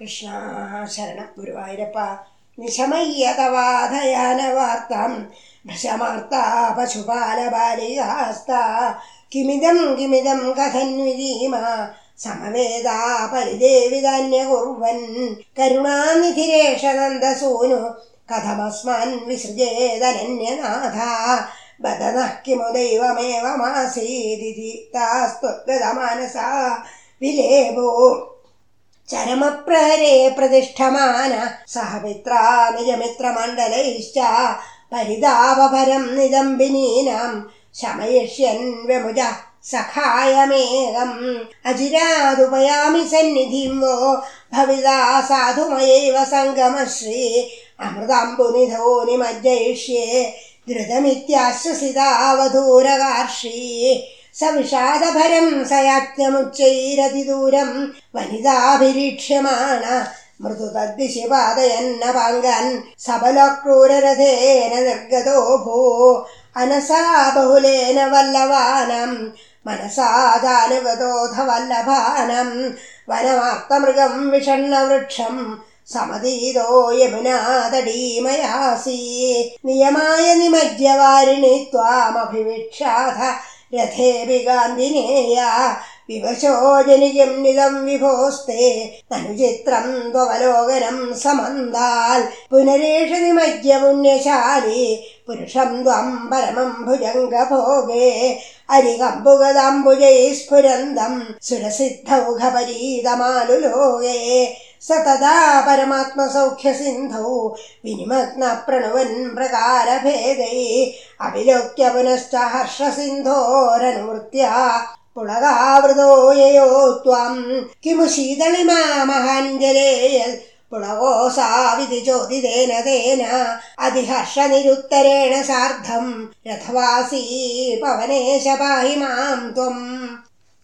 கிருஷ்ணா சரணம் குருவாயிரப்பா. நிசமயதவாதயான வார்த்தம் பசமார்த்தா பசுபால பாலிகாஸ்தா கிமிதம் கிமிதம் கதன்விதீமா சமவேதா பரிதேவிதான்ய குர்வன் கருணாநிதிரேஷநந்த சூனு கதமஸ்மான் விசஜேதனன்யநாதா வதனஹ கிமு தெய்வமேவமாசீதிதி தாஸ்துத்கதமானசா விலேபோ चरमप्रहरे प्रतिष्ठमान सहमित्रा निजमित्रमण्डलैश्च परिदावपरं निदम्बिनीनां शमयिष्यन् विमुजः सखायमेकम् अजिरादुपयामि सन्निधिं वो भविदा साधुमयैव सङ्गमश्री अमृताम्बुनिधो निमज्जयिष्ये धृतमित्याश्वसिदावधूरकार्षी सविषादभरं सयात्यमुच्चैरतिदूरं वनिदाभिरीक्ष्यमाण मृदु तद्दिशि पादयन्नपाङ्गन् सबलक्रूररथेन निर्गतो भो अनसा बहुलेन वल्लवानं मनसा जानुगतोऽथ वल्लभानं वनमार्तमृगं विषण्णवृक्षं समदीदो यमुनातडीमयासि नियमाय निमज्य वारिणि त्वामभिवीक्षाथ रथेऽपि गान्धिनेया विवशो जनिगं निदं विभोस्ते तनुचित्रं त्ववलोकनं समन्दाल् पुनरेष निमज्य पुण्यशाली पुरुषं त्वं परमं भुजङ्गभोगे अरिकम्बुगदाम्बुजैः स्फुरन्दं सुरसिद्धौघपरीतमालुलोके सतदा परमात्मसौख्यसिन्धौ विनिमग्नप्रणुवन् प्रकारभेदै अभिलोक्य पुनश्च हर्षसिन्धोरनुवृत्या पुलगावृतो ययो त्वं किमु शीतलिमा महाञ्जलेयल् पुलगोऽसाविति चोदितेन तेन अधिहर्षनिरुत्तरेण सार्धं रथवासी पवनेश पाहि मां त्वम्